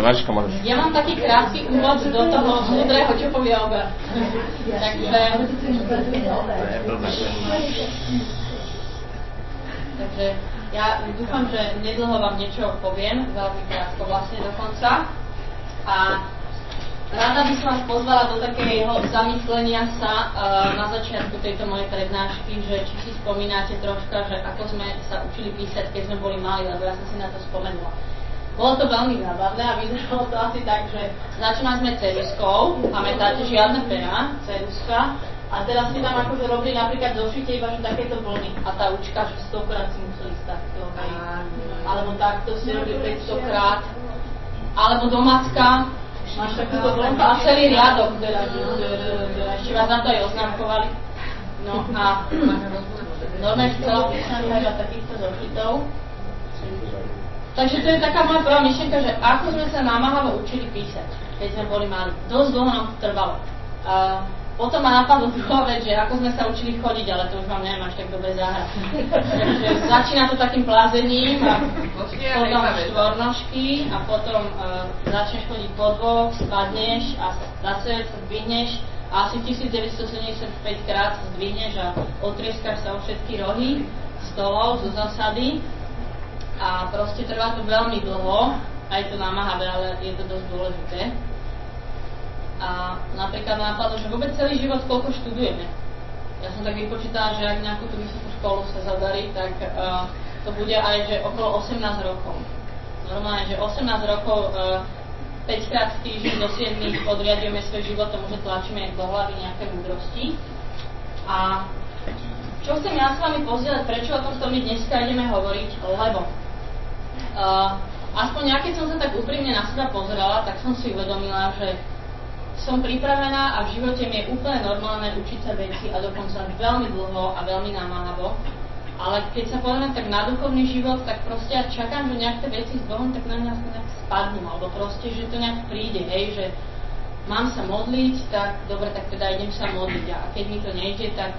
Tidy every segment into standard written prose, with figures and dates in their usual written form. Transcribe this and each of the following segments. Maríška, môžeš. Ja mám taký krásny úvod do toho múdreho, čo povie Albert. Takže ja dúfam, že nedlho vám niečo poviem, veľmi krátko vlastne dokonca. A rada by som vás pozvala do takého zamyslenia sa na začiatku tejto mojej prednášky, že či si spomínate troška, že ako sme sa učili písať, keď sme boli mali, lebo ja som si na to spomenula. Bolo to veľmi zábavné a vyzeralo to asi tak, že začínali sme ceruskou, pamätáte, žiadne pera, ceruska, a teraz si tam akože robili napríklad došite iba že takéto vlny a tá učka, že 100-krát si museli stať tohaj, alebo takto si robili 500-krát, alebo domacka, máš takúto vlnku a celý riadok, ešte vás na to aj oznámkovali. No a normálne chcela písať iba takýchto došitov. Takže to je taká moja prvá myšlienka, že ako sme sa namáhavo učili písať, keď sme boli mali. Dosť dlho nám trvalo. Potom ma napadlo druhá vec, že ako sme sa učili chodiť, ale to už vám neviem až tak dobre zahrať. Takže začína to takým plázením a potom štvornožky a potom začneš chodiť po dvoch, spadneš a zase sa zdvihneš a asi 1975 krát sa zdvihneš a otrieskáš sa o všetky rohy, stolov, zo zasady a proste trvá to veľmi dlho a je to namáhavé, ale je to dosť dôležité. A napríklad ma napadlo, že vôbec celý život koľko študujeme. Ja som tak vypočítala, že ak nejakú tú vysokú školu sa zadarí, tak to bude aj, že okolo 18 rokov. Normálne, že 18 rokov 5 krát v týždni do 7 podriadujeme svoj život, tomu, že tlačíme do hlavy nejaké múdrosti. A čo chcem ja s vami pozdieľať, prečo o tomto my dneska ideme hovoriť, lebo aspoň ja, keď som sa tak úprimne na seba pozerala, tak som si uvedomila, že som pripravená a v živote mi je úplne normálne učiť sa veci a dokonca veľmi dlho a veľmi namáhavo. Ale keď sa pozrieme tak na duchovný život, tak proste ja čakám, že nejaké veci s Bohom tak na nás nejak spadnú, alebo proste, že to nejak príde, hej, že mám sa modliť, tak dobre, tak teda idem sa modliť a keď mi to nejde, tak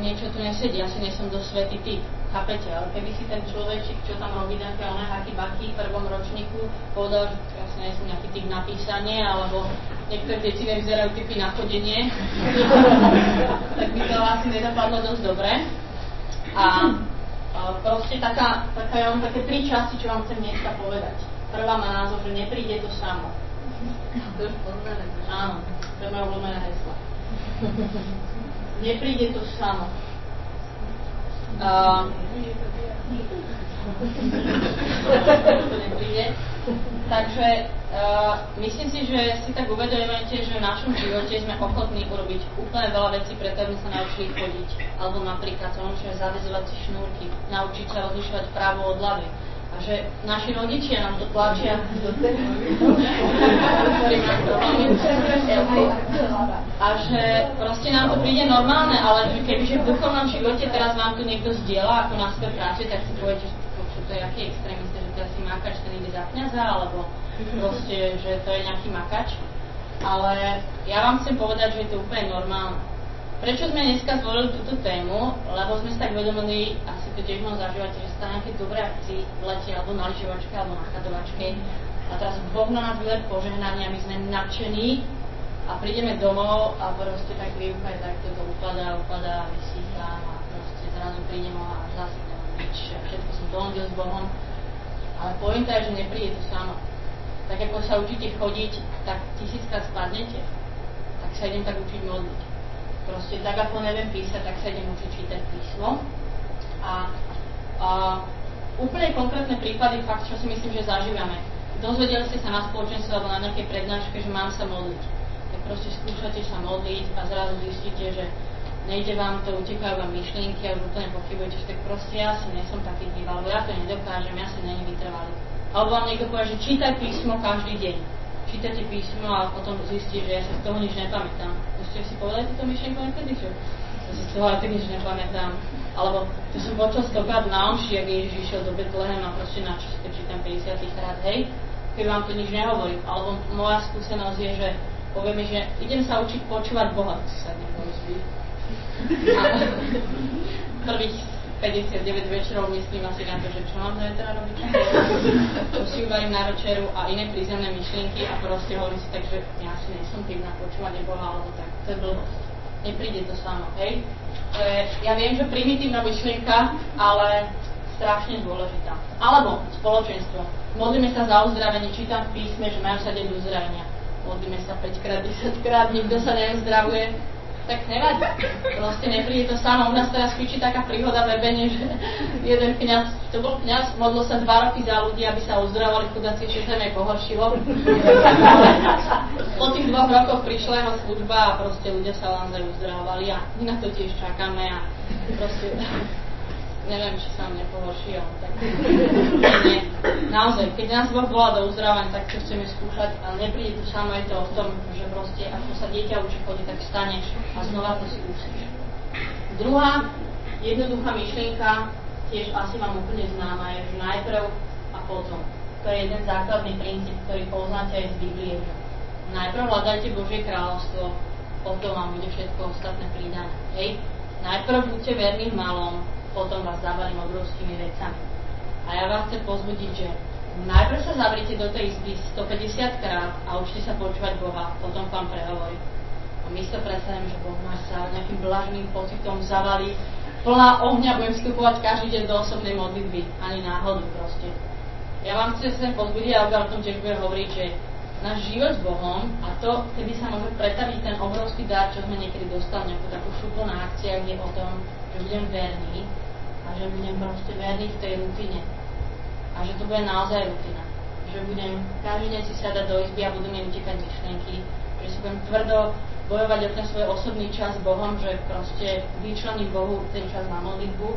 niečo tu nesedí, asi nie som dosť svätý typ, chápete, ale keby si ten človečik, čo tam robí nejaké oné haky-baky v prvom ročníku, povedal, že asi nie som nejaký typ na písanie, alebo niektoré deti nevyzerajú typy na chodenie, tak by to asi nedopadlo dosť dobre. A proste ja mám také tri časti, čo vám chcem dneska povedať. Prvá má názov, že nepríde to samo. To už poznané. Áno, to je moja obľúbená hesla. Nepríde to samo. To nepríde. Takže myslím si, že si tak uvedomujete, že v našom živote sme ochotní urobiť úplne veľa vecí, preto aby sa naučili chodiť. Alebo napríklad sa naučíme zavezovať si šnúrky, naučiť sa rozlišovať právo od ľavy. A že naši rodičia nám to tlačia. A že proste nám to príde normálne, ale kebyže v duchovnom živote teraz vám tu niekto zdieľa, ako nás to práce, tak si poviete, že to je aký extrémista, že to je asi makač, ten ide za kňaza, alebo proste, že to je nejaký makač. Ale ja vám chcem povedať, že je to úplne normálne. Prečo sme dneska zvolili túto tému? Lebo sme si tak vedomili, asi to tiež mám zažívať, že sa nejaké dobré akcie v lete, alebo na lyžovačke, alebo na chadovačke. A teraz Boh na nás vyler požehnania, my sme nadšení a prídeme domov a proste tak výuka je takto, to upadá, vysí tam a proste zrazu prídem a zase nemám nič, všetko som dohodil s Bohom. Ale pointa je, že nepríde to samo. Tak ako sa učíte chodiť, tak 1000-krát spadnete, tak sa idem tak učiť modliť. Proste tak ako neviem písať, tak sa idem učiť čítať písmo. A úplne konkrétne prípady, fakt, čo si myslím, že zažívame. Dozvedeli ste sa na spoločenstve alebo na nejakej prednáške, že mám sa modliť. Proste skúšate sa modliť a zrazu zistíte, že nejde vám to, utekajú vám myšlienky a úplne pochybujete, že tak proste ja si nesom taký divá, alebo ja to nedokážem, ja si není vytrvalý. Alebo vám niekto povie, že čítaj písmo každý deň. Čítate písmo a potom zistíte, že ja sa z toho nič nepamätám. Musíte si povedať túto myšlienku niekedy, že ja si z toho aj tak nič nepamätám. Alebo to som počul stokrát na omši, ak Ježiš išiel do Betlehem a proste na čiste čítam 50 krát, hej, keď vám to nič nehovorí. Alebo moja skúsenosť je, že povieme, že idem sa učiť počúvať Boha, to si sa nebolo zbyť. Prvý 59 večerov myslím asi na to, že čo mám zajtra robiť. Si uvarím na večeru a iné prízemné myšlienky a proste hovorím si tak, že ja asi nesom tým na počúvanie Boha, alebo tak, to je blbosť. Nepríde to samo, hej? Ja viem, že primitívna myšlienka, ale strašne dôležitá. Alebo spoločenstvo. Modlíme sa za uzdravenie, čítam v písme, že majú sa deň uzdravenia. Modlíme sa 5-krát, 10-krát, nikto sa neuzdravuje. Tak nevadí. Proste nepríde to samo. U nás teraz fičí taká príhoda v Ebene, že jeden kňaz, to bol kňaz, modlil sa 2 roky za ľudí, aby sa uzdravovali, chudáci, čo sa mi pohoršilo. Po tých 2 rokoch prišla jeho služba a proste ľudia sa naozaj uzdravovali a my na to tiež čakáme a proste... Neviem, či sa mne pohorší, ale tak nie. Naozaj, keď nás Boh volá do uzdravenia, tak to chceme skúšať, ale nepríde to samo, je to o tom, že proste, ako sa dieťa učí chodiť, tak vstaneš a znova to skúsiš. Druhá jednoduchá myšlienka, tiež asi mám úplne známa, je, že najprv a potom. To je jeden základný princíp, ktorý poznáte aj z Biblie. Najprv hľadajte Božie kráľovstvo, potom vám bude všetko ostatné pridané. Hej? Najprv buďte verní v malom, potom vás zabalím obrovskými vecami. A ja vás chcem pozbudiť, že najprv sa zavrite do tej izby 150 krát a učte sa počúvať Boha, potom vám prehovorí. A my sa predstavím, že Boh ma sa nejakým blažným pocitom zavalí. Plná ohňa budem vstupovať každý deň do osobnej modlitby. Ani náhodu proste. Ja vám chcem pozbudiť, ale o tom, že budem hovoriť, že náš život s Bohom a to, kedy sa môže pretaviť ten obrovský dar, čo sme niekedy dostali, nejakú takú šupu na akciách, je o tom, že budem verný a že budem proste verný v tej rutine. A že to bude naozaj rutina. Že budem každý deň si sadať do izby a budú mi utekať myšlienky. Že si budem tvrdo bojovať o ten svoj osobný čas s Bohom, že proste vyčlením Bohu ten čas na modlitbu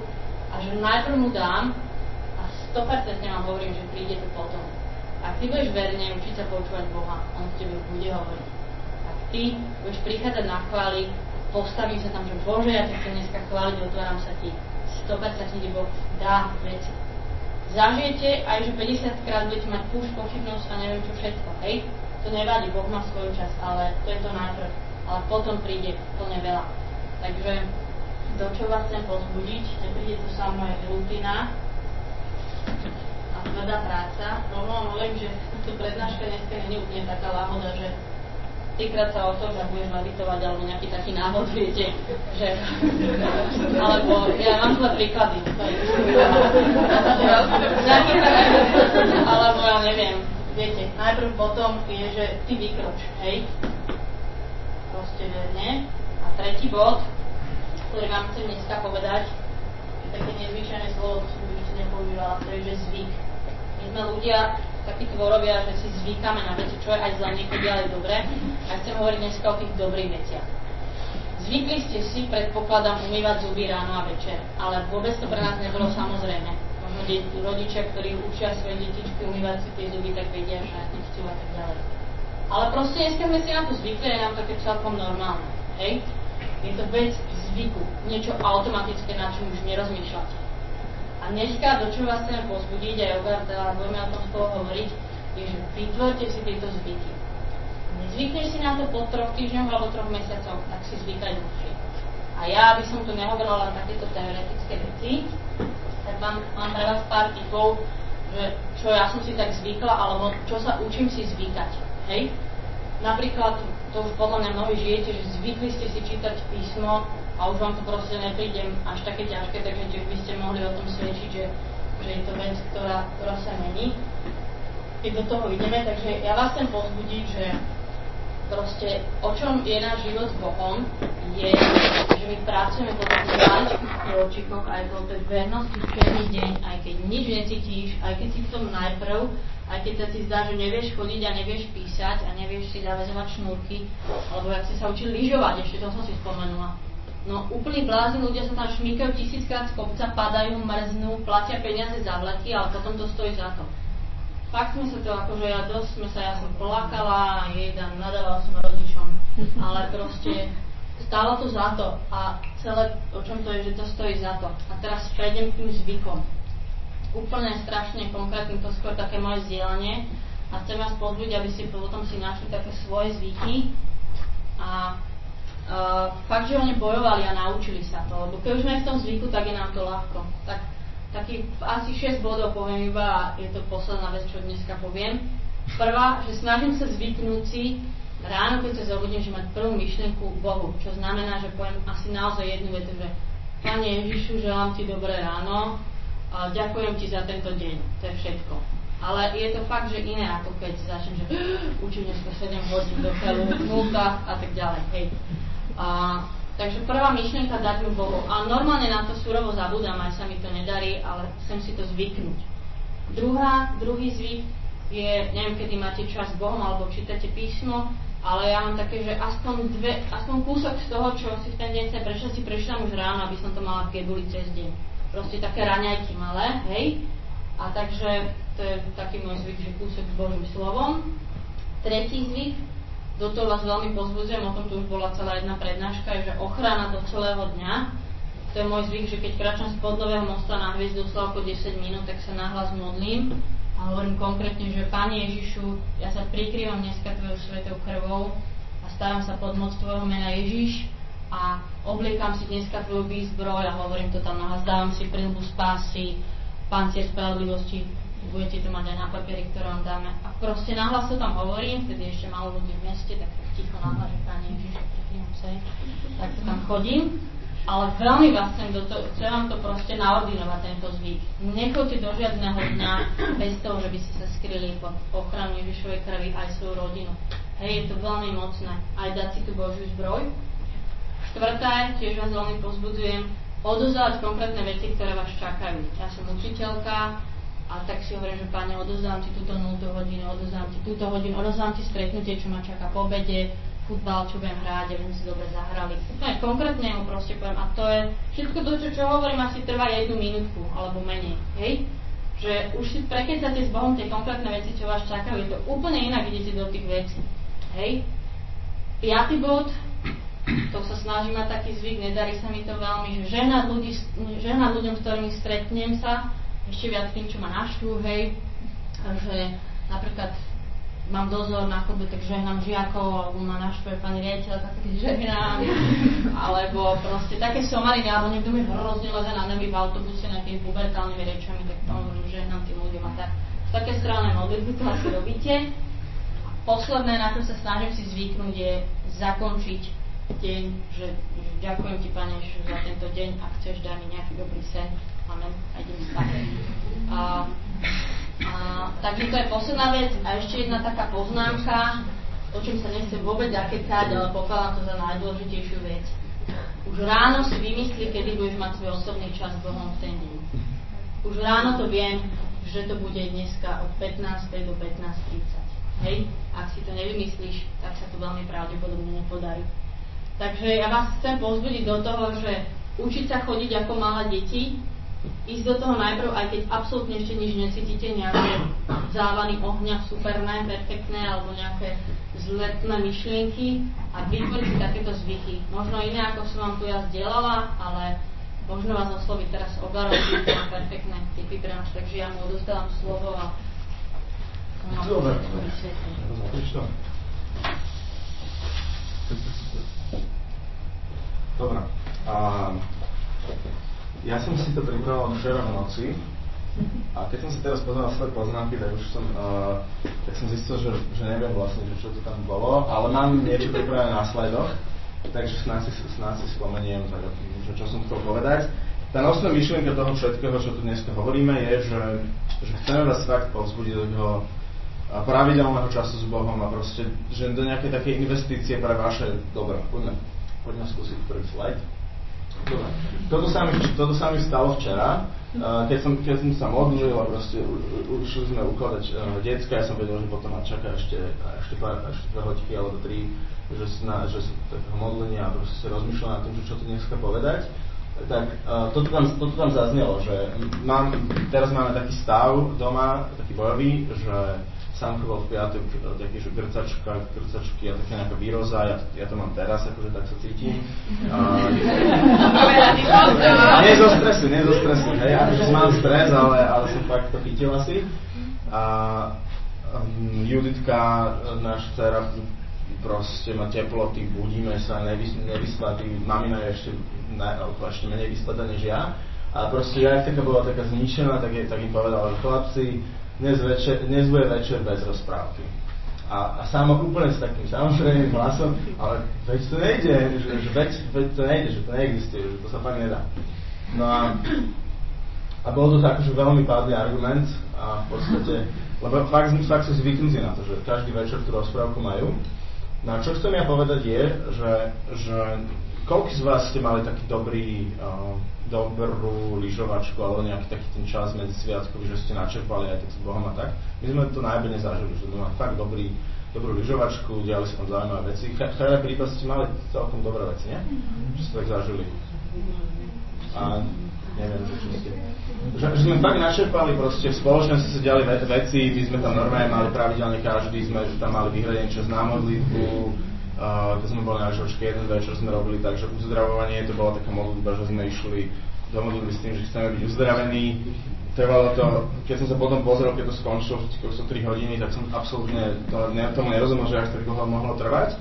a že najprv mu dám a 100% vám hovorím, že príde to potom. Ak ty budeš verne učiť sa počúvať Boha, on k tebe bude hovoriť. Ak ty budeš prichádzať na chvály, postavíš sa tam, že Bože, ja ťa chcem dneska chváliť, otváram sa ti. 100% Boh dá veci. Zažijete aj, že 50 krát budete mať púšť, pochybnosť a neviem čo všetko, hej? To nevadí, Boh má svoj čas, ale to je to najprv. Ale potom príde plne veľa. Takže do čo vás chcem pozbudiť, nepríde to samo, je rutina. Tvrdá práca. Normálne hovorím, že tu prednáška dneska nie je úplne taká lahoda, že 3-krát sa o tom, že budeš meditovať, alebo nejaký taký návod, viete, že... alebo ja mám zle príklady. Alebo ja neviem. Viete, najprv potom je, že ty vykroč, hej? Proste verne. A tretí bod, ktorý vám chcem dneska povedať, je také nezvyčajné slovo, ktoré by ešte nepoužívala, ktoré je, že zvyk. My sme ľudia, takí tvorovia, že si zvykáme na veci, čo je aj zle, niekedy ale dobre. A chcem hovoriť dneska o tých dobrých veciach. Zvykli ste si, predpokladám, umývať zuby ráno a večer, ale vôbec to pre nás nebolo samozrejme. Možno rodičia, ktorí učia svoje detičky umývať si tie zuby, tak vedia, že nechcú a tak ďalej. Ale proste dneska sme si na to zvykli a je nám také celkom normálne. Hej? Je to vec zvyku, niečo automatické, na čom už nerozmýšľate. A dneska, do čo vás chceme pozbudiť, aj budeme o tom spolu hovoriť, je, že vytvorte si tieto zvyky. Nezvykneš si na to po 3 týždňoch alebo 3 mesiacoch, tak si zvykať musí. A ja, aby som tu nehovorila len takéto teoretické veci, tak mám pre vás pár tipov, že čo ja som si tak zvykla, alebo čo sa učím si zvykať. Hej? Napríklad, to už podľa mňa mnohí žijete, že zvykli ste si čítať písmo, a už vám to proste neprídem až také ťažké, takže tiež by ste mohli o tom svedčiť, že je to vec, ktorá sa mení. Keď do toho ideme, takže ja vás chcem povzbudiť, že proste o čom je náš život s Bohom, je, že my pracujeme po tom maličkých očikoch, aj po tej vernosti v každý deň, aj keď nič necítíš, aj keď si v tom najprv, aj keď sa ti zdá, že nevieš chodiť a nevieš písať a nevieš si zavezovať šnúrky, alebo jak si sa učil lyžovať, ešte to som si spomenula. No úplný blázni, ľudia sa tam šmýkajú 1000-krát z kopca, padajú, mrznú, platia peniaze za vleky, ale potom to stojí za to. Fakt sme sa to, akože ja som plakala, nadávala som rodičom, ale proste stálo to za to a celé, o čom to je, že to stojí za to. A teraz prejdem k tým zvykom. Úplne strašne konkrétne, to skôr také moje zdieľanie a chcem vás pozbudiť, aby ste potom si našli také svoje zvyky a Fakt, že oni bojovali a naučili sa to, lebo keď už sme v tom zvyku, tak je nám to ľahko. Tak, taký asi 6 bodov poviem iba, je to posledná vec, čo dneska poviem. Prvá, že snažím sa zvyknúť si ráno, keď sa zobudím, že mať prvú myšlienku k Bohu, čo znamená, že poviem asi naozaj jednu vetu, že Pane Ježišu, želám ti dobré ráno, a ďakujem ti za tento deň, to je všetko. Ale je to fakt, že iné, ako keď začnem, že učím dneska 7 hodín do keľu, multách a tak ďalej, hej. Takže prvá myšlienka dať ju Bohu. A normálne na to surovo zabudám, aj sa mi to nedarí, ale chcem si to zvyknúť. Druhý zvyk je, neviem, kedy máte čas s Bohom, alebo čítate písmo, ale ja mám také, že aspoň kúsok z toho, čo si v ten deň chcem prečítať, si prečítam už ráno, aby som to mala v gebuli cez deň. Proste také raňajky malé, hej. A takže to je taký môj zvyk, že kúsok s Božím slovom. Tretí zvyk, do toho vás veľmi pozbudzujem, o tom tu už bola celá jedna prednáška, je, že ochrana do celého dňa. To je môj zvyk, že keď kráčam spod Nového Mosta na Hviezdoslavku 10 minút, tak sa nahlas modlím a hovorím konkrétne, že Pane Ježišu, ja sa prikrývam dneska Tvojou svetou krvou a stávam sa pod moc Tvojho mena Ježiš a obliekam si dneska Tvoju výzbroj a hovorím to tam nahlas, dávam si prilbu spásy, pancier spravodlivosti, budete to mať aj na papieri, ktoré vám dáme. A proste nahlas to tam hovorím, vtedy ešte malo ľudí v meste, tak ticho nahlas, že Pane Ježišu, prikrývam sa, tak to tam chodím. Ale veľmi vás chcem vám to proste naordinovať, tento zvyk. Nechoďte do žiadneho dňa bez toho, že by ste sa skryli pod ochranu Ježišovej krvi aj svoju rodinu. Hej, je to veľmi mocné. Aj dať si tú Božiu zbroj. Štvrtá, tiež vás veľmi pozbudzujem, odovzdávať konkrétne veci, ktoré vás čakajú. Ja som učiteľka, a tak si hovorím, že Pane, odovzdám ti túto 0 hodinu, odovzdám ti túto hodinu, odovzdám ti stretnutie, čo ma čaká po obede, futbal, čo budem hráť, aby sme si dobre zahrali. Úplne konkrétne mu proste poviem, a to je všetko to, čo hovorím, asi trvá 1 minútku, alebo menej, hej? Že už si prekecate s Bohom tie konkrétne veci, čo vás čakajú, je to úplne inak, idete do tých vecí, hej? 5. bod, to sa snažím mať taký zvyk, nedarí sa mi to veľmi, že žehnať ľuďom, s ktorými stretnem sa, ešte viac tým, čo ma naštujú, hej, že napríklad mám dozor na chodbe, tak žehnám žiakov, alebo ma naštuje pani riaditeľka, tak žehnám, alebo proste také somariny, alebo niekto mi hrozne leze na nebi v autobuse nejakými pubertálnymi rečami, tak tomu žehnám tým ľuďom a tak. Také strávne modlitby to asi robíte. A posledné, na čo sa snažím si zvyknúť, je zakončiť deň, že ďakujem ti, Pane Ježišu, za tento deň, ak chceš, daj mi nejaký dobrý sen. Amen. A idem spať. Takže to je posledná vec. A ešte jedna taká poznámka, o čom sa nechcem vôbec zakecať, ale pokladám to za najdôležitejšiu vec. Už ráno si vymyslí, kedy budeš mať svoj osobný čas s Bohom v ten deň. Už ráno to viem, že to bude dneska od 15. do 15:30. Hej? Ak si to nevymyslíš, tak sa to veľmi pravdepodobne nepodarí. Takže ja vás chcem povzbudiť do toho, že učiť sa chodiť ako malé deti, ísť do toho najprv, aj keď absolútne ešte nič necítite, nejaké závany ohňa, superné, perfektné, alebo nejaké zletné myšlienky a vytvoriť si takéto zvyky. Možno iné, ako som vám tu ja zdieľala, ale možno vás osloviť teraz obaroviť na perfektné typy pre nás, takže ja mu odovzdávam slovo a dobre, vysvetlím. Dobre. Ja som si to pripravil včera v noci a keď som si teraz pozeral svoje poznámky, tak už som, tak som zistil, že neviem vlastne, že čo to tam bolo, ale mám niečo pripravené na slajdoch, takže snáď si spomeniem, že čo som chcel povedať. Tá nosná myšlienka toho všetkého, čo tu dneska hovoríme, je, že chceme vás fakt povzbudiť do toho pravidelného času s Bohom a proste, že do nejakej takej investície pre vaše dobro. Poďme skúsiť prvý slajd. Dobre. Toto sa mi stalo včera, keď som sa modlil a proste ušli sme ukladať decka, ja som vedel, že potom ma čaká ešte 2 hodinky alebo 3, že sú takého modlenia a proste rozmýšľam nad tým, čo tu dneska povedať. Tak toto tam zaznelo, že teraz máme taký stav doma, taký bojový, že Samko bol v piatok taký, že krcačky a také nejaká výroza, ja to mám teraz, akože tak sa cítim. Nie zo stresu, hej, akože mám stres, ale som fakt to chytil asi. Juditka, naša dcera, proste má teploty, budíme sa, nevyspatí, mamina je ešte menej vyspatá než ja. A proste ja, ak taká bola taká zničená, tak im povedal, že chlapci, dnes bude večer bez rozprávky. A sama úplne s takým samozrejmým hlasom, ale veď to nejde, že to neexistuje, že to sa fakt nedá. No a bol to akože veľmi pádny argument a v podstate, lebo fakt sú zvyknutí na to, že každý večer tú rozprávku majú. No a čo chcem ja povedať je, že koľko z vás ste mali taký dobrú lyžovačku alebo nejaký taký ten čas medzi sviatkom, že ste načerpali aj tak s Bohom a tak. My sme to najmä nezažili, že to mali fakt dobrú lyžovačku, diali sa tam zaujímavé veci. Chajra prípad ste mali celkom dobré veci, nie? Že ste tak zažili. A neviem, čo ste... Že sme fakt načerpali proste, spoločne sa diali veci, my sme tam normálne mali pravidelne každý, sme tam mali vyhradenie čas na modlitbu, keď sme boli na žočke, jeden večer sme robili tak, že uzdravovanie, to bola taká modlitba, že sme išli do modlitby s tým, že chceme byť uzdravení. Trvalo to, keď som sa potom pozrel, keď to skončilo, že sú 3 hodiny, tak som absolútne tomu nerozumel, že až tak dlho mohlo trvať.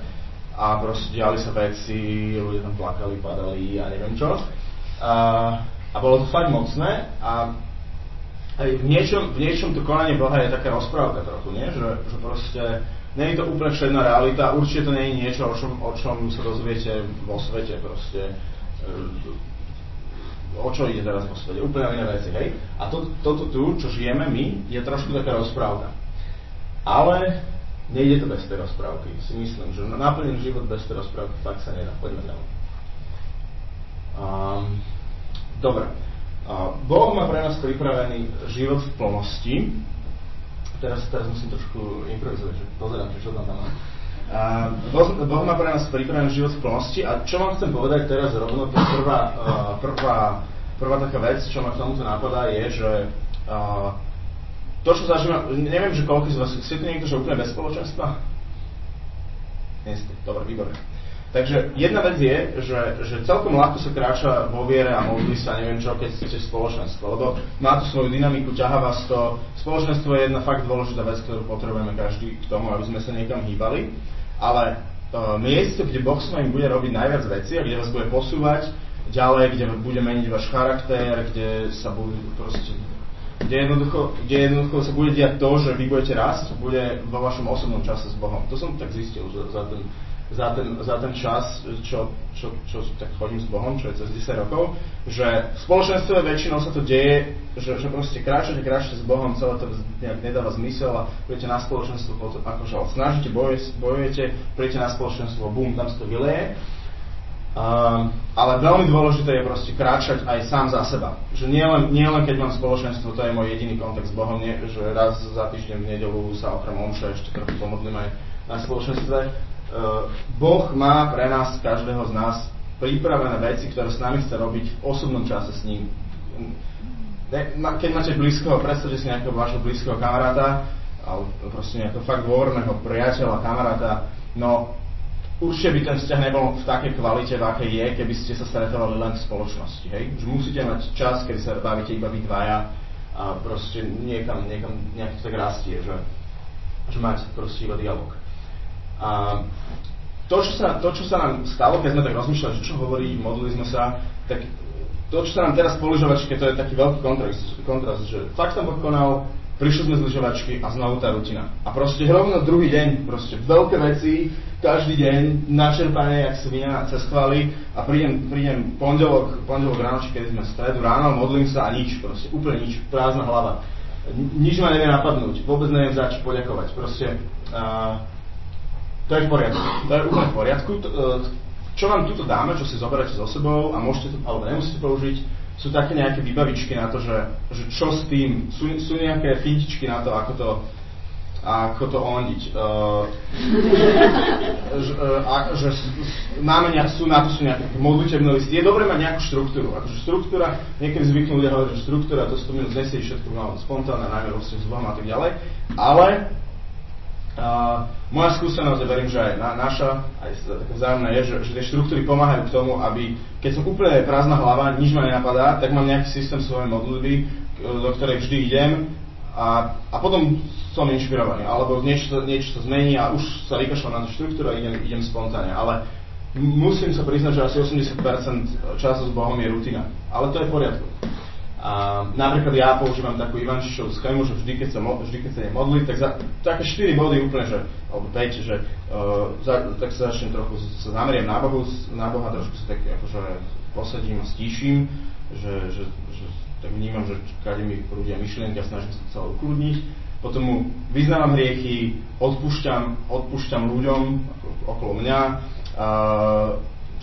A proste diali sa veci, ľudia tam plakali, padali a neviem čo. A bolo to fakt mocné a aj v niečom to konanie Boha je taká rozprávka trochu, nie? Že proste nie je to úplne všetná realita, určite to nie je niečo, o čom sa dozviete vo svete proste. O čo ide teraz vo svete, úplne iné veci, hej? A toto tu, čo žijeme my, je trošku taká rozprávka. Ale nejde to bez tej rozprávky, si myslím, že naplnený život bez tej rozprávky fakt sa nedá. Poďme ďalej. Dobre. Boh má pre nás pripravený život v plnosti. Teraz musím trošku improvizovať, že pozerám, čo tam mám. Boh má pre nás pripravený život v plnosti a čo vám chcem povedať teraz rovno, prvá taká vec, čo ma k tomuto napadá, je, že to, čo zažívam, neviem, že koľko z vás, chcete niekto, že úplne bez spoločenstva? Nie ste, dobre, výborné. Takže jedna vec je, že celkom ľahko sa kráča vo viere a modlí sa, neviem čo, keď ste v spoločenstve, lebo má to svoju dynamiku, ťahá vás to. Spoločenstvo je jedna fakt dôležitá vec, ktorú potrebujeme každý k tomu, aby sme sa niekam hýbali, ale miesto, kde Boh s vami bude robiť najviac veci a kde vás bude posúvať ďalej, kde bude meniť váš charakter, kde sa budú proste... Kde jednoducho sa bude diať to, že vy budete rásť, bude vo vašom osobnom čase s Bohom. To som tak zistil za ten čas, čo tak chodím s Bohom, čo je cez 10 rokov, že v spoločenstve väčšinou sa to deje, že proste kráčate s Bohom, celé to nejak nedáva zmysel a budete na spoločenstvo, akože snažíte, bojujete, príjete na spoločenstvo, bum, tam sa to vyleje. Ale veľmi dôležité je proste kráčať aj sám za seba. Že nie len keď mám spoločenstvo, to je môj jediný kontakt s Bohom, nie, že raz za týždeň v nedeľu sa okrem omše ešte trochu pomodlím aj na spoločenstve. Boh má pre nás, každého z nás, pripravené veci, ktoré s nami chce robiť v osobnom čase s ním. Keď máte blízkoho, predstavte si nejakého vášho blízkoho kamaráta, alebo proste nejakého fakt dôverného priateľa, kamaráta, no určite by ten vzťah nebol v takej kvalite, v akej je, keby ste sa stretovali len v spoločnosti, hej? Že musíte mať čas, keď sa bavíte iba vy dvaja a proste niekam nejak tak rastie, že máte proste iba dialog. A to, čo sa nám stalo, keď sme tak rozmýšľali, že čo hovorí, modlili sme sa, tak to, čo sa nám teraz po lyžovačke, to je taký veľký kontrast, že fakt som pokonal, prišli sme z lyžovačky a znovu tá rutina. A proste rovno druhý deň, proste veľké veci, každý deň, načerpanie, jak svinia, cez chvály a prídem pondelok ráno, či kedy sme v stredu ráno, modlím sa a nič, proste úplne nič, prázdna hlava. Nič ma nevie napadnúť, vôbec neviem za čo poďakovať, proste to je v poriadku, to je úplne v poriadku. Čo vám tuto dáme, čo si zoberáte so sebou a môžete to, alebo nemusíte použiť, sú také nejaké vybavičky na to, že čo s tým, sú nejaké fintičky na to, ako to ondiť. Sú nejaké modlitebné listy. Je dobré mať nejakú štruktúru. Akože štruktúra, niekedy zvyknú ľudia hovoriť, že štruktúra, to sú znesie všetko spontánne, najmä vlastne s Bohom a tak ďalej. Ale moja skúsenosť, ja verím, že aj naša, aj taká vzájomná je, že tie štruktúry pomáhajú k tomu, aby keď som úplne prázdna hlava, nič ma nenapadá, tak mám nejaký systém svojej modlitby, do ktorej vždy idem a potom som inšpirovaný, alebo niečo sa zmení a už sa vykašľam na štruktúru a idem spontánne. Ale musím sa priznať, že asi 80% času s Bohom je rutina. Ale to je v poriadku. A napríklad ja používam takú Ivančičovú schému, že vždy, keď sa modliť, tak také 4 body úplne, že, alebo 5, že tak sa začnem trochu, sa zameriem na Boha, trošku sa tak akože posadím a stíším, že tak vnímam, že kade mi prúdia myšlienky a snažím sa celé ukludniť. Potom mu vyznávam hriechy, odpúšťam ľuďom okolo mňa,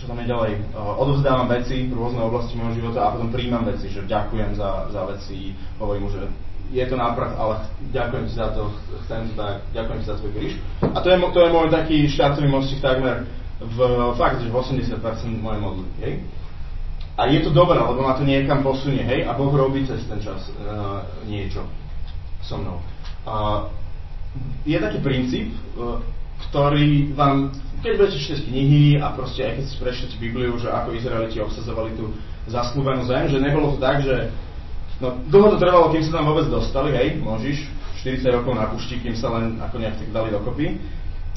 čo tam je ďalej, odovzdávam veci v rôznej oblasti môjho života a potom príjmam veci, že ďakujem za veci, hovorím mu, že je to náprach, ale ďakujem ti za to, chcem to tak, ďakujem ti za tvoj kríž. A to je môj taký štartový mostík takmer fakt, že 80% mojej modlitby, hej. A je to dobré, lebo ma to niekam posunie, hej, a Boh robí cez ten čas niečo so mnou. Je taký princíp, ktorý vám, keď budete čítať knihy a proste aj keď si prečítate Bibliu, že ako Izraeliti obsadzovali tú zasľúbenú zem, že nebolo to tak, že dlho to trvalo, kým sa tam vôbec dostali, hej, Mojžiš, 40 rokov na púšti, kým sa len ako nejak tak dali dokopy,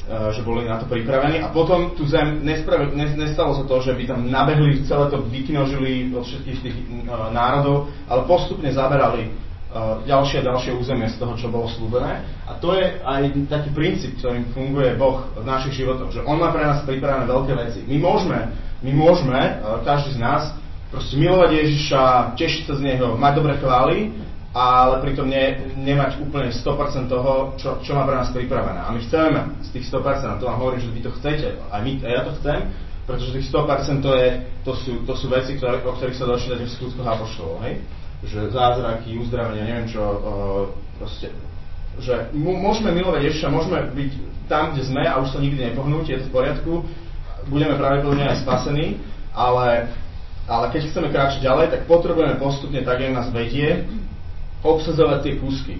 že boli na to pripravení a potom tú zem, nestalo sa to, že by tam nabehli, celé to vyknožili od všetkých tých národov, ale postupne zaberali ďalšie a ďalšie územie z toho, čo bolo slúbené. A to je aj taký princíp, ktorým funguje Boh v našich životoch, že On má pre nás pripravené veľké veci. My môžeme, každý z nás, proste milovať Ježiša, tešiť sa z Neho, mať dobré chvály, ale pritom nemať úplne 100% toho, čo má pre nás pripravené. A my chceme z tých 100%, to vám hovorím, že vy to chcete, a ja to chcem, pretože tých 100% to sú veci, o ktorých sa dočítať v Skutkoch apoštolov, hej? Že zázraky, uzdravenia, neviem čo, proste, že môžeme milovať Ježiša, môžeme byť tam, kde sme a už sa nikdy nepohnúť, je to v poriadku, budeme pravdepodobne aj spasení, ale keď chceme kráčať ďalej, tak potrebujeme postupne, tak jak nás vedie, obsadzovať tie kúsky,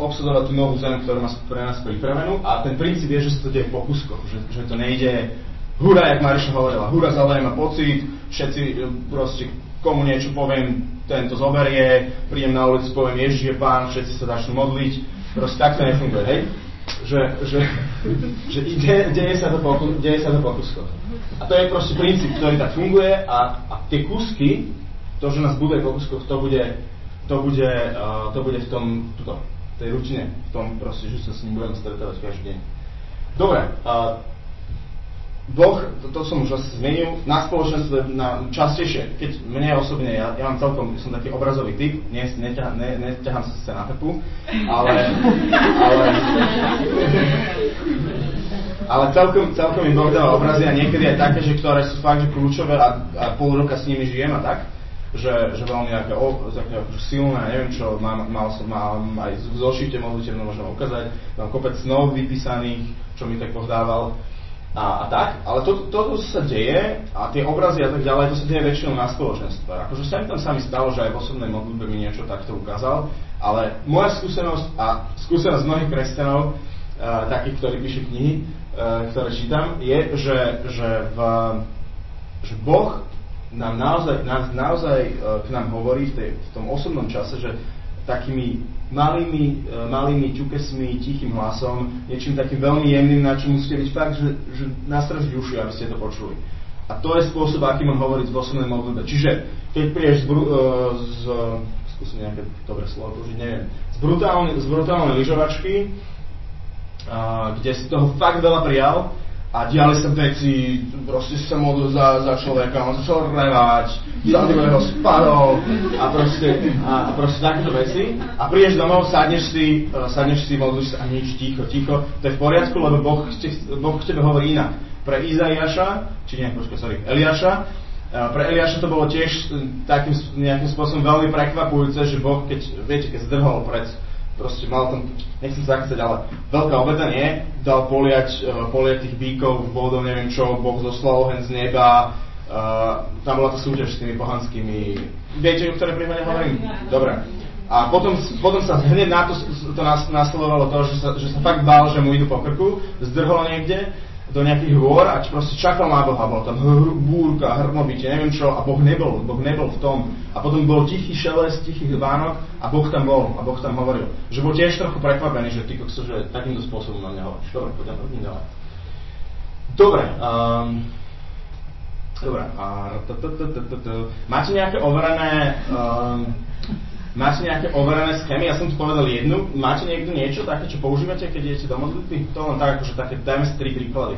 obsadzovať tú novú zem, ktorú má pre nás pripravenú a ten princíp je, že sa to deje po kúskoch, že to nejde hurá, jak Mariša hovorila, hurá, zalej ma pocit, všetci proste, komu niečo poviem, tento zoberie, prídem na ulicu, poviem Ježiš je Pán, všetci sa začnú modliť, proste tak to nefunguje, hej? Že deje sa to po kúskoch. A to je proste princíp, ktorý tak funguje a tie kúsky, to, že nás bude po kúskoch, to bude v tom, tej rutine, v tom proste, že sa s ním budeme stretávať každý deň. Dobre, Boh, to som už asi zmenil, na spoločenstve častejšie, keď mne osobne, ja mám celkom, som taký obrazový typ, neťahám sa sice na pepu, ale celkom mi Boh dáva obrazy a niekedy aj také, že ktoré sú fakt, že kľúčové a pol roka s nimi žijem a tak. Že veľmi také silné, neviem čo, mám aj v zošite modlitevnom, môžem ukázať, mám kopec snov vypísaných, čo mi tak Boh dával a tak, ale toto sa deje a tie obrazy a tak ďalej, to sa deje väčšinou na spoločenstve. Akože sa mi stalo, že aj v osobnej modlitbe mi niečo takto ukázal, ale moja skúsenosť a skúsenosť mnohých kresťanov, takých, ktorí píšu knihy, ktoré čítam, je, že Boh nám naozaj k nám hovorí v tom osobnom čase, že takými malými ťukesmi, tichým hlasom, niečím takým veľmi jemným, na čo musíte byť fakt, že nastražiť uši, aby ste to počuli. A to je spôsob, akým on hovorí v osobnej modlitbe. Čiže keď prídeš skúsim nejaké dobré slovo použiť, neviem, z brutálnej lyžovačky, kde si toho fakt veľa prijal, a diali sa veci, proste sa modlil za človeka, on začal revať, za druhého spadol a proste takéto veci. A prídeš domov, sadneš si, modlíš sa a nič, ticho, to je v poriadku, lebo Boh k tebe hovorí inak. Pre Eliáša to bolo tiež takým nejakým spôsobom veľmi prekvapujúce, že Boh, keď zdrhol pred... Proste mal tam, nechcem sa zakecať, ale veľká obeta nie, dal poliať tých bíkov, vodou, neviem čo, Boh zoslal oheň z neba, tam bola tá súťaž s tými pohanskými, viete, o ktoré príhľade hovorím? Dobre. A potom sa hneď na to nasledovalo to, že sa fakt bál, že mu idú po krku, zdrhol niekde, do nejakých hôr a proste čakal na Boha, bola tam búrka, hrmobitie, neviem čo, a Boh nebol v tom. A potom bol tichý šelest, tichých dvánok a Boh tam bol a Boh tam hovoril. Že bol tiež trochu prekvapený, že ty kokso, že takýmto spôsobom na mňa hovoríš. Dobre, poďme hodím ďalej. Dobre, máte nejaké overené schémy? Ja som tu povedal jednu. Máte niekto niečo také, čo používate, keď idete do modlitby? To len tak, akože také dajme si 3 príklady.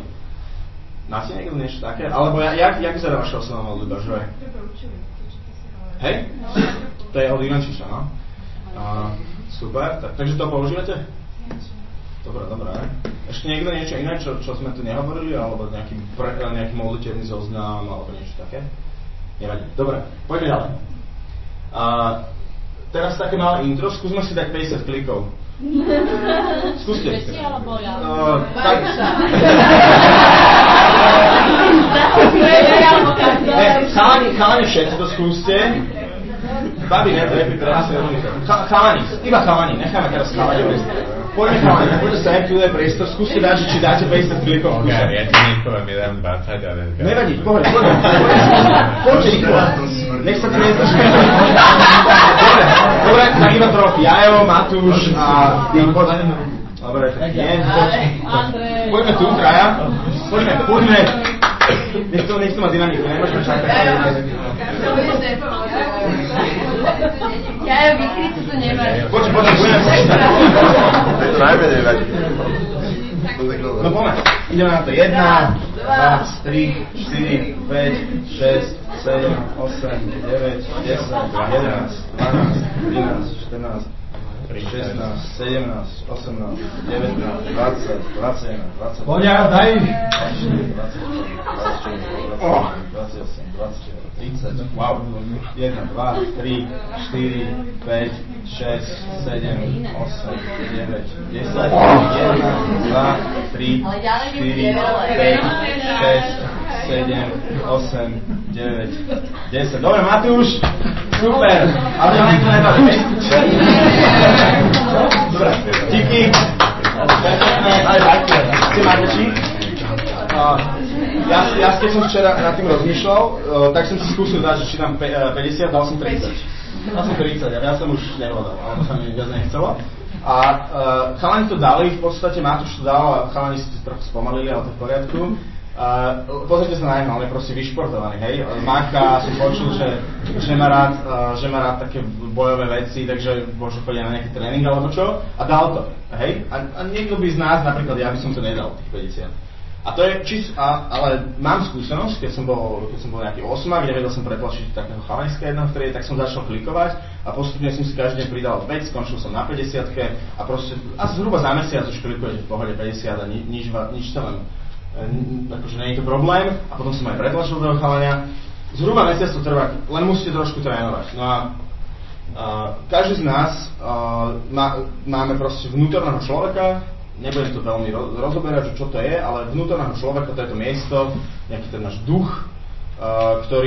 Máte niekto niečo také? Alebo jak vyzerá vaša osobná modlitba, že? Hej? To je od Ivančiča, no? Super, takže to používate? Dobre. Ešte niekto niečo iné, čo sme tu nehovorili? Alebo nejaký modlitevný zoznam, alebo niečo také? Nevadí. Dobre, poďme ďalej. Teraz také malé intro, skúsme si dať 50 klikov. Skúste. Veci alebo ja? Tak. Cháni, všetci to skúste. Babi, netrepí teraz. Cháni, iba cháni, necháme teraz cháni. Poďme cháni, poďme sa aj tu daj priestor, skúste dať, či dáte 50 klikov. Ja ti nechám, ja dám 20, ale... Nevadí, pohoď. Poďte, nech sa to nezdrží. Dobre, tak iba troch. Jajo, Matúš a... Dobre, tak nie. Poďme tu, traja. Poďme. Nech to má dynamiku, nemôžeme čakať. Jajo, vykryť to nemáš. Poďme, najmä nevadí. No poďme, ideme na to. 1, 2, 3, 4, 5, 6, 7, 8, 9, 10, 11, 12, 13, 14, 15, 16, 17, 18, 19, 20, 21, 22, 23, 24, 25, 26, 27, 28, 29, 30, 1, 2, 3, 4, 5, 6, 7, 8, 9, 10. Dobre, Matúš, super, ale ja niekto nebávam. Dobre, díky. Aj takto. Ty máte či? Ja keď som včera nad tým rozmýšľal, tak som si skúsil dať, že či tam 50, dal som 30. Ja som už nehľadal, ale to sa mi viac nechcelo. A chalani to dali, v podstate Matúš to dal a chalani si to trochu spomalili, ale to v poriadku. Pozrite sa na jeho, on je proste vyšportovaný, hej? Mácha, som počul, že má rád také bojové veci, takže môžu chodiť na nejaký tréning alebo čo, a dal to, hej? A niekto by z nás, napríklad ja by som to nedal, tých 50. A to je ale mám skúsenosť, keď som bol nejaký osmak, nevedel som pretlačiť takého chalanského jedného v triede, tak som začal klikovať a postupne som si každý deň pridal 5, skončil som na 50-ke a proste, a zhruba za mesiac už klikujete v pohode 50 a nič tam. Takže nie je to problém a potom som aj predlažil do chalania. Zhruba mesiac to trvá, len musíte trošku trénovať. No a každý z nás máme proste vnútorného človeka, nebudem to veľmi rozoberať, čo to je, ale vnútorného človeka, to je to miesto, nejaký ten náš duch, to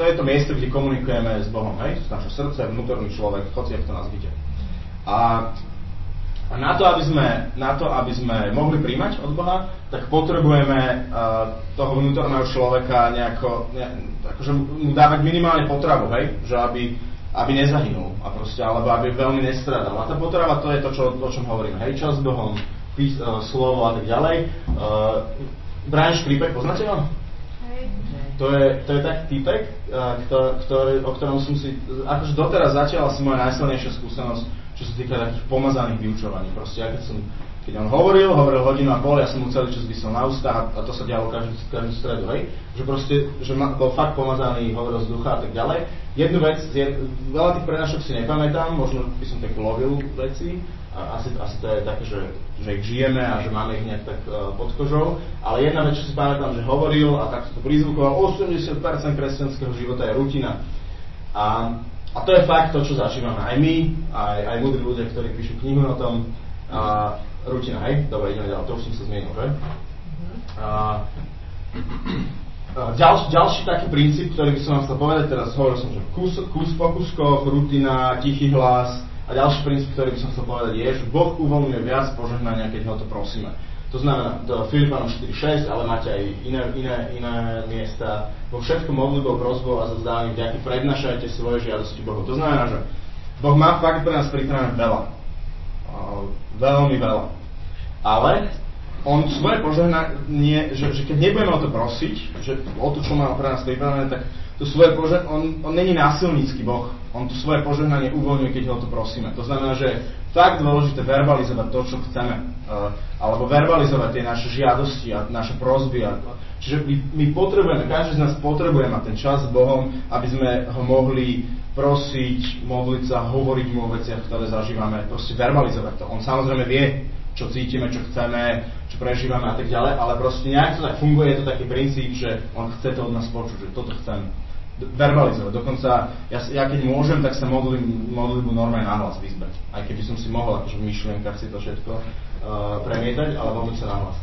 je to miesto, kde komunikujeme s Bohom, hej? Naše srdce, vnútorný človek, hoci ak to nazvite. A na to, aby sme mohli príjmať od Boha, tak potrebujeme toho vnútorného človeka nejako, akože mu dávať minimálne potravu, hej? Že aby nezahynul a proste, alebo aby veľmi nestradal. A tá potrava to je to, o čom hovoríme, hej? Čas s Bohom, slovo a tak ďalej. Brian Škripek, poznáte ho? To je tak typek, o ktorom som si, akože doteraz zatiaľ asi moja najsilnejšia skúsenosť, čo sa týka takých pomazaných vyučovaní. Proste ja keď on hovoril hodinu a pol, ja som mu celý čas vysel na ústach a to sa dialo každú stredu, hej? Že proste, bol fakt pomazaný, hovoril z ducha a tak ďalej. Jednu vec, veľa tých prednášok si nepamätám, možno by som tak lovil veci, asi to je také, že ich žijeme a že máme ich nejak tak pod kožou, ale jedna vec, čo si pamätám, že hovoril a tak to prizvukoval, 80% kresťanského života je rutina. A to je fakt to, čo začíname aj my, aj múdri ľudia, ktorí píšu knihu o tom. Rutina, hej? Dobre, ideme ďalej, to už som sa zmienil, že? Ďalší taký princíp, ktorý by som vám chcel povedať, teraz hovoril som, že kus po kuskoch, rutina, tichý hlas. A ďalší princíp, ktorý by som chcel povedať, je, že Boh uvoľňuje viac požehnania, keď ho to prosíme. To znamená do Filipanom 4.6, ale máte aj iné miesta. Vo všetkom modlitbou, prosbou a so vzdávaním vďaky prednášajte svoje žiadosti Bohu. To znamená, že Boh má fakt pre nás pripravené veľa. Veľmi veľa. Ale on svoje požehnanie, že keď nebudeme o to prosiť, že o to, čo má pre nás pripravené, tak to svoje požehnanie, on není násilnícky Boh. On to svoje požehnanie uvoľňuje, keď ho to prosíme. To znamená, že tak dôležité verbalizovať to, čo chceme. Alebo verbalizovať tie naše žiadosti a naše prosby. Čiže my potrebujeme, každý z nás potrebuje mať ten čas s Bohom, aby sme ho mohli prosiť, modliť sa, hovoriť mu o veciach, ktoré zažívame. Proste verbalizovať to. On samozrejme vie, čo cítime, čo chceme, čo prežívame a tak ďalej, ale proste nejak to tak funguje. Je to taký princíp, že on chce to od nás počuť, že toto chceme. Verbalizovať. Dokonca ja keď môžem, tak sa modlím normálne nahlas v izbe. Aj keby som si mohol akože v myšlienkach si to všetko premietať, ale modlím sa nahlas.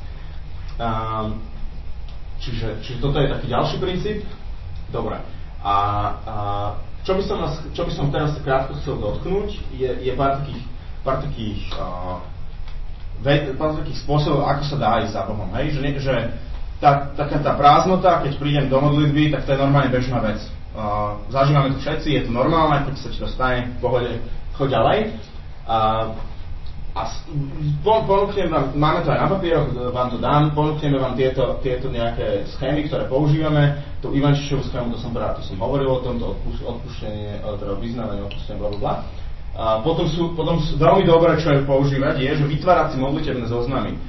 Čiže toto je taký ďalší princíp. Dobre. A čo by som teraz krátko chcel dotknúť, je pár takých spôsobov, ako sa dá ísť za Bohom. Hej? Že taká tá prázdnota, keď prídem do modlitby, tak to je normálne bežná vec. Zažívame to všetci, je to normálne, keď sa ti to stane, v pohode, choď ďalej. Ponúkneme vám, máme to aj na papieroch, vám to dám, ponúkneme vám tieto nejaké schémy, ktoré používame. Tú Ivančičovú schému, to som hovoril o tomto odpúštenie, teda vyznávanie, odpúštenie, blablabla. Potom sú veľmi dobré, čo je používať, je, že vytvárať si modlitebné zoznamy.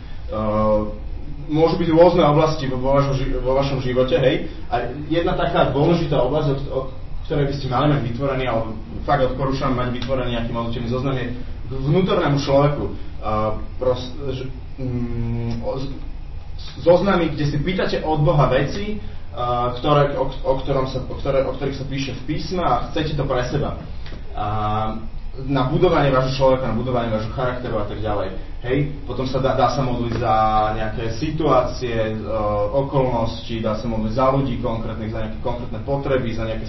Môžu byť rôzne oblasti vo vašom živote, hej. A jedna taká dôležitá oblasť, od ktorej by ste mali mať vytvorený, alebo fakt odporúčam mať vytvorený nejaký modlitebný zoznam, je k vnútornému človeku. Zoznamy, kde si pýtate od Boha veci, o ktorých sa píše v písme a chcete to pre seba. Na budovanie vášho človeka, na budovanie vášho charakteru a tak ďalej. Hej? Potom sa dá sa modliť za nejaké situácie, okolnosti, dá sa modliť za ľudí konkrétnych, za nejaké konkrétne potreby, za nejaké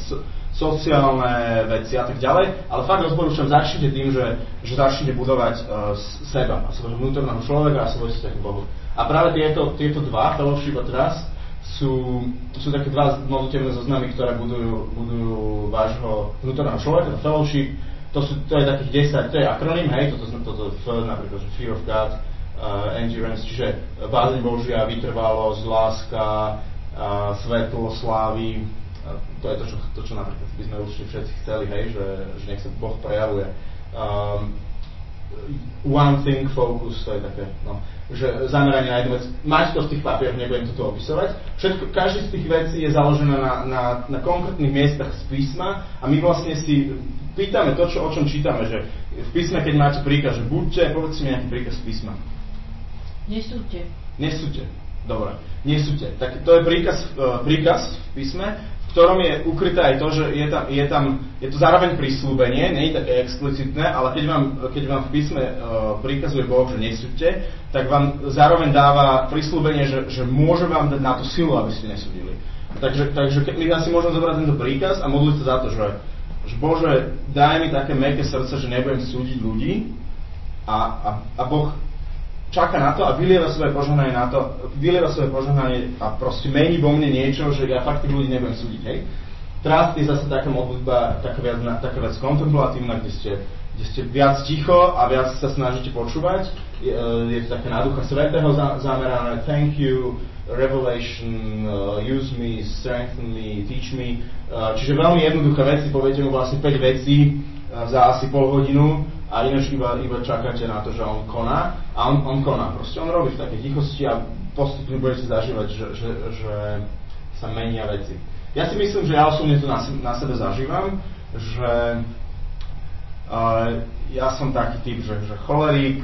sociálne veci a tak ďalej. Ale fakt rozporúčam, začnite tým, že začnite budovať seba, a svojho vnútorného človeka a svoj vzťah k Bohu. A práve tieto dva, fellowship a trust, sú také dva modlitebné zoznamy, ktoré budujú vášho vnútorného človeka, fellowship. To je takých 10, to je akroným, hej, toto F, napríklad Fear of God, Endurance, čiže bázeň Božia, vytrvalosť, láska, svetlo, slávy, to je to, čo napríklad by sme určite všetci chceli, hej, že nech sa Boh prejavuje. One thing focus, to je také, no, že zameranie na jednu vec, máte to v tých papieroch, nebudem to tu opisovať. Každý z tých vecí je založená na konkrétnych miestach z písma a my vlastne si pýtame to, o čom čítame, že v písme, keď máte príkaz, že povedzte mi nejaký príkaz z písma. Nesúďte. Dobre, nesúďte. Tak to je príkaz v písme, v ktorom je ukryté aj to, že je to zároveň prísľubenie, nie je také explicitné, ale keď vám v písme príkazuje Boh, že nesúďte, tak vám zároveň dáva prísľubenie, že môže vám dať na to silu, aby ste nesúdili. Takže my si môžeme zobrať tento príkaz a modliť sa za to, že Bože, daj mi také mäkké srdce, že nebudem súdiť ľudí a Boh čaká na to a vylieva svoje požehnanie a proste mení vo mne niečo, že ja fakt tých ľudí nebudem súdiť, hej. Trust je zase taká modlitba, taká viac kontemplatívna, kde ste viac ticho a viac sa snažíte počúvať. Je to také na Ducha Svätého zamerané, thank you, revelation, use me, strengthen me, teach me. Čiže veľmi jednoduché veci, poviete mu vlastne 5 vecí za asi pol hodinu a ináč iba čakáte na to, že on koná a on koná. Proste on robí v takej tichosti a postupne budete zažívať, že sa menia veci. Ja si myslím, že ja osobne to na sebe zažívam, že ja som taký typ, že cholerik,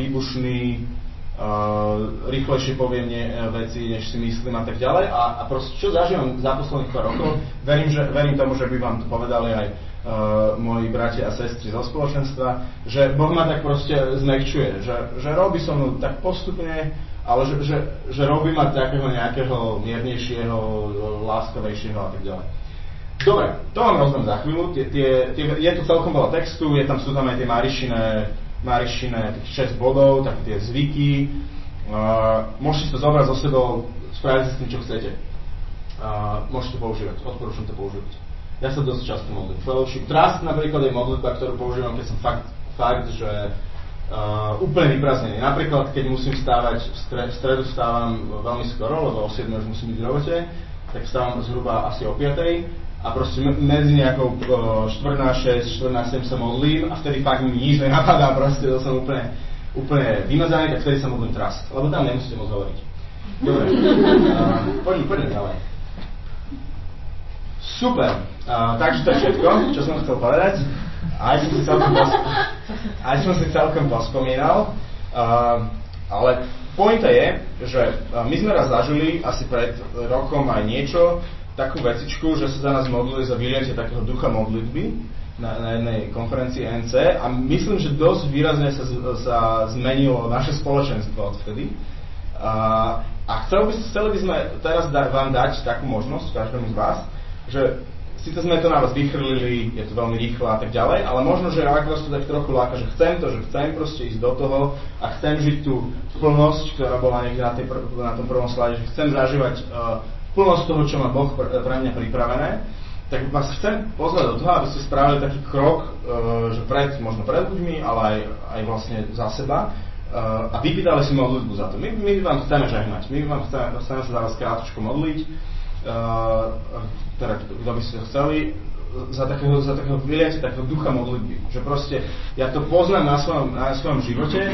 výbušný, rýchlejšie poviem veci, než si myslím a tak ďalej a proste čo zažívam za posledných pár rokov, verím tomu, že by vám to povedali aj moji bratia a sestry zo spoločenstva, že Boh ma tak proste zmekčuje, že robí so mnou tak postupne, ale že robí ma takého nejakého miernejšieho, láskavejšieho a tak ďalej. Dobre, to vám rozdám za chvíľu, je tu celkom veľa textu, sú tam aj tie Marišine 6 bodov, také tie zvyky, Môžete to zobrať so sebou, spraviť si s tým, čo chcete. Môžete to používať, odporúčam to používať. Ja sa dosť často modlím. Fellowship Trust napríklad je modlitba, ktorú používam, keď som fakt že úplne vyprázdnený. Napríklad, keď musím vstávať, v stredu vstávam veľmi skoro, lebo o 7 už musím byť v robote, tak vstávam zhruba asi o 5. A proste medzi nejakou 14.6, 14.7 sa modlím a vtedy fakt mi nič nenapadá, proste to som úplne vymazaný, tak vtedy sa modlím trust, lebo tam nemusíte moc hovoriť. Dobre, poďme ďalej. Super, takže to je všetko, čo som chcel povedať. Aj som si celkom pospomínal, ale pointa je, že my sme raz zažili asi pred rokom aj niečo, takú vecičku, že sa za nás modlili za vyliatie takého ducha modlitby na jednej konferencii NC a myslím, že dosť výrazne sa zmenilo naše spoločenstvo odvtedy. A chceli by sme teraz vám dať takú možnosť, každému z vás, že síce sme to na vás vychrlili, je to veľmi rýchlo a tak ďalej, ale možno, že ak vás to tak trochu láka, že chcem proste ísť do toho a chcem žiť tú plnosť, ktorá bola niekde na tom prvom slade, že chcem zažívať plnosť toho, čo má Boh pre mňa pripravené, tak vás chcem pozvať do toho, aby ste spravili taký krok, že možno pred ľuďmi, ale aj vlastne za seba a vypýtali si modlitbu za to. My vám chceme žehnať, my vám chceme sa za vás krátko modliť, teda kto by ste chceli, za takého vyliatia, takého ducha modlitby. Že proste, ja to poznám na svojom živote,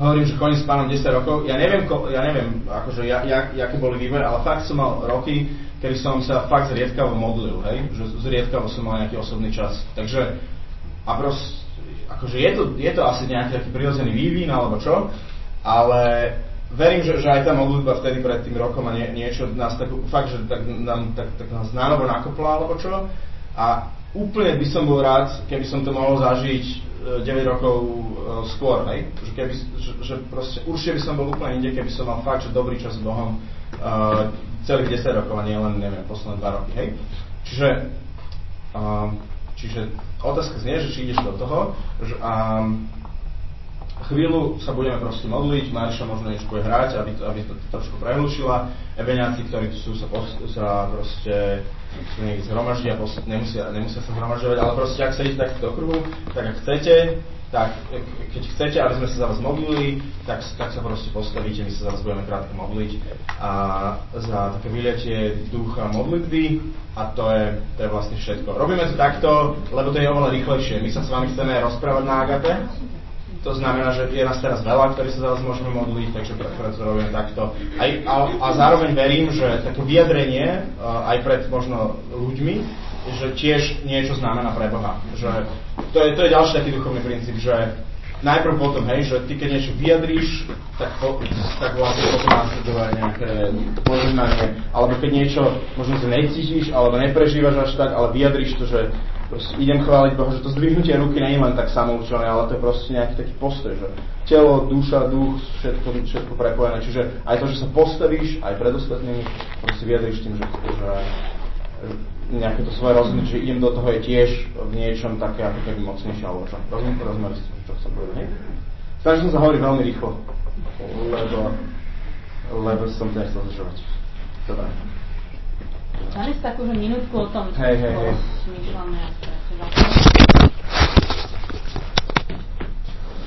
hovorím, že koním s pánom 10 rokov. Ja neviem, akože aké boli vývoje, ale fakt som mal roky, kedy som sa fakt zriedkavo modlil, hej? Že zriedkavo som mal nejaký osobný čas. Takže, a proste, akože je to asi nejaký prirodzený vývin, alebo čo, ale verím, že aj tá modlitba vtedy pred tým rokom a niečo nás tak, fakt, že tak nás nánovo nakopla, alebo čo. A úplne by som bol rád, keby som to mohol zažiť 9 rokov skôr, hej? Že proste určite by som bol úplne inde, keby som mal fakt, že dobrý čas s Bohom celých 10 rokov a nie len, neviem, posledné 2 roky, hej? Čiže otázka znie, že či ideš do toho, že chvíľu sa budeme proste modliť, Mariša možno niečo bude hrať, aby to trošku prehlušila, Ebeňáci, ktorí tu sú, sa proste sú niekde zhromaždia, nemusia sa zhromažďovať, ale proste ak sedíte takto do kruhu, tak ak chcete, tak keď chcete, aby sme sa za vás modlili, tak sa proste postavíte, my sa za vás budeme krátko modliť a za také vyliatie ducha modlitby a to je vlastne všetko. Robíme to takto, lebo to je oveľa rýchlejšie. My sa s vami chceme rozprávať na Agape, to znamená, že je nás teraz veľa, ktorí sa za vás môžeme modliť, takže to robíme takto. A zároveň verím, že také vyjadrenie aj pred možno ľuďmi, že tiež niečo znamená pre Boha. Že to je ďalší taký duchovný princíp, že najprv potom, hej, že ty keď niečo vyjadríš, tak vlastne potom následuje nejaké poznanie, alebo keď niečo možno sa necítiš, alebo neprežívaš až tak, ale vyjadríš to, že proste idem chváliť Boha, že to zdvihnutie ruky nie je len tak samoučelné, ale to je proste nejaký taký postoj, že telo, duša, duch, všetko prepojené. Čiže aj to, že sa postavíš, aj pred ostatnými, proste vyjadríš tým, že nejaké to svoje rozhodnutie, že idem do toho, je tiež v niečom také ako keby mocnejšie, alebo čo. Rozumiem, čo chcem povedať, nie? Snažil som sa hovoriť veľmi rýchlo, lebo som to nechcel zažívať. Dobre. Mali ste takúže minútku o tom, čo myšľame.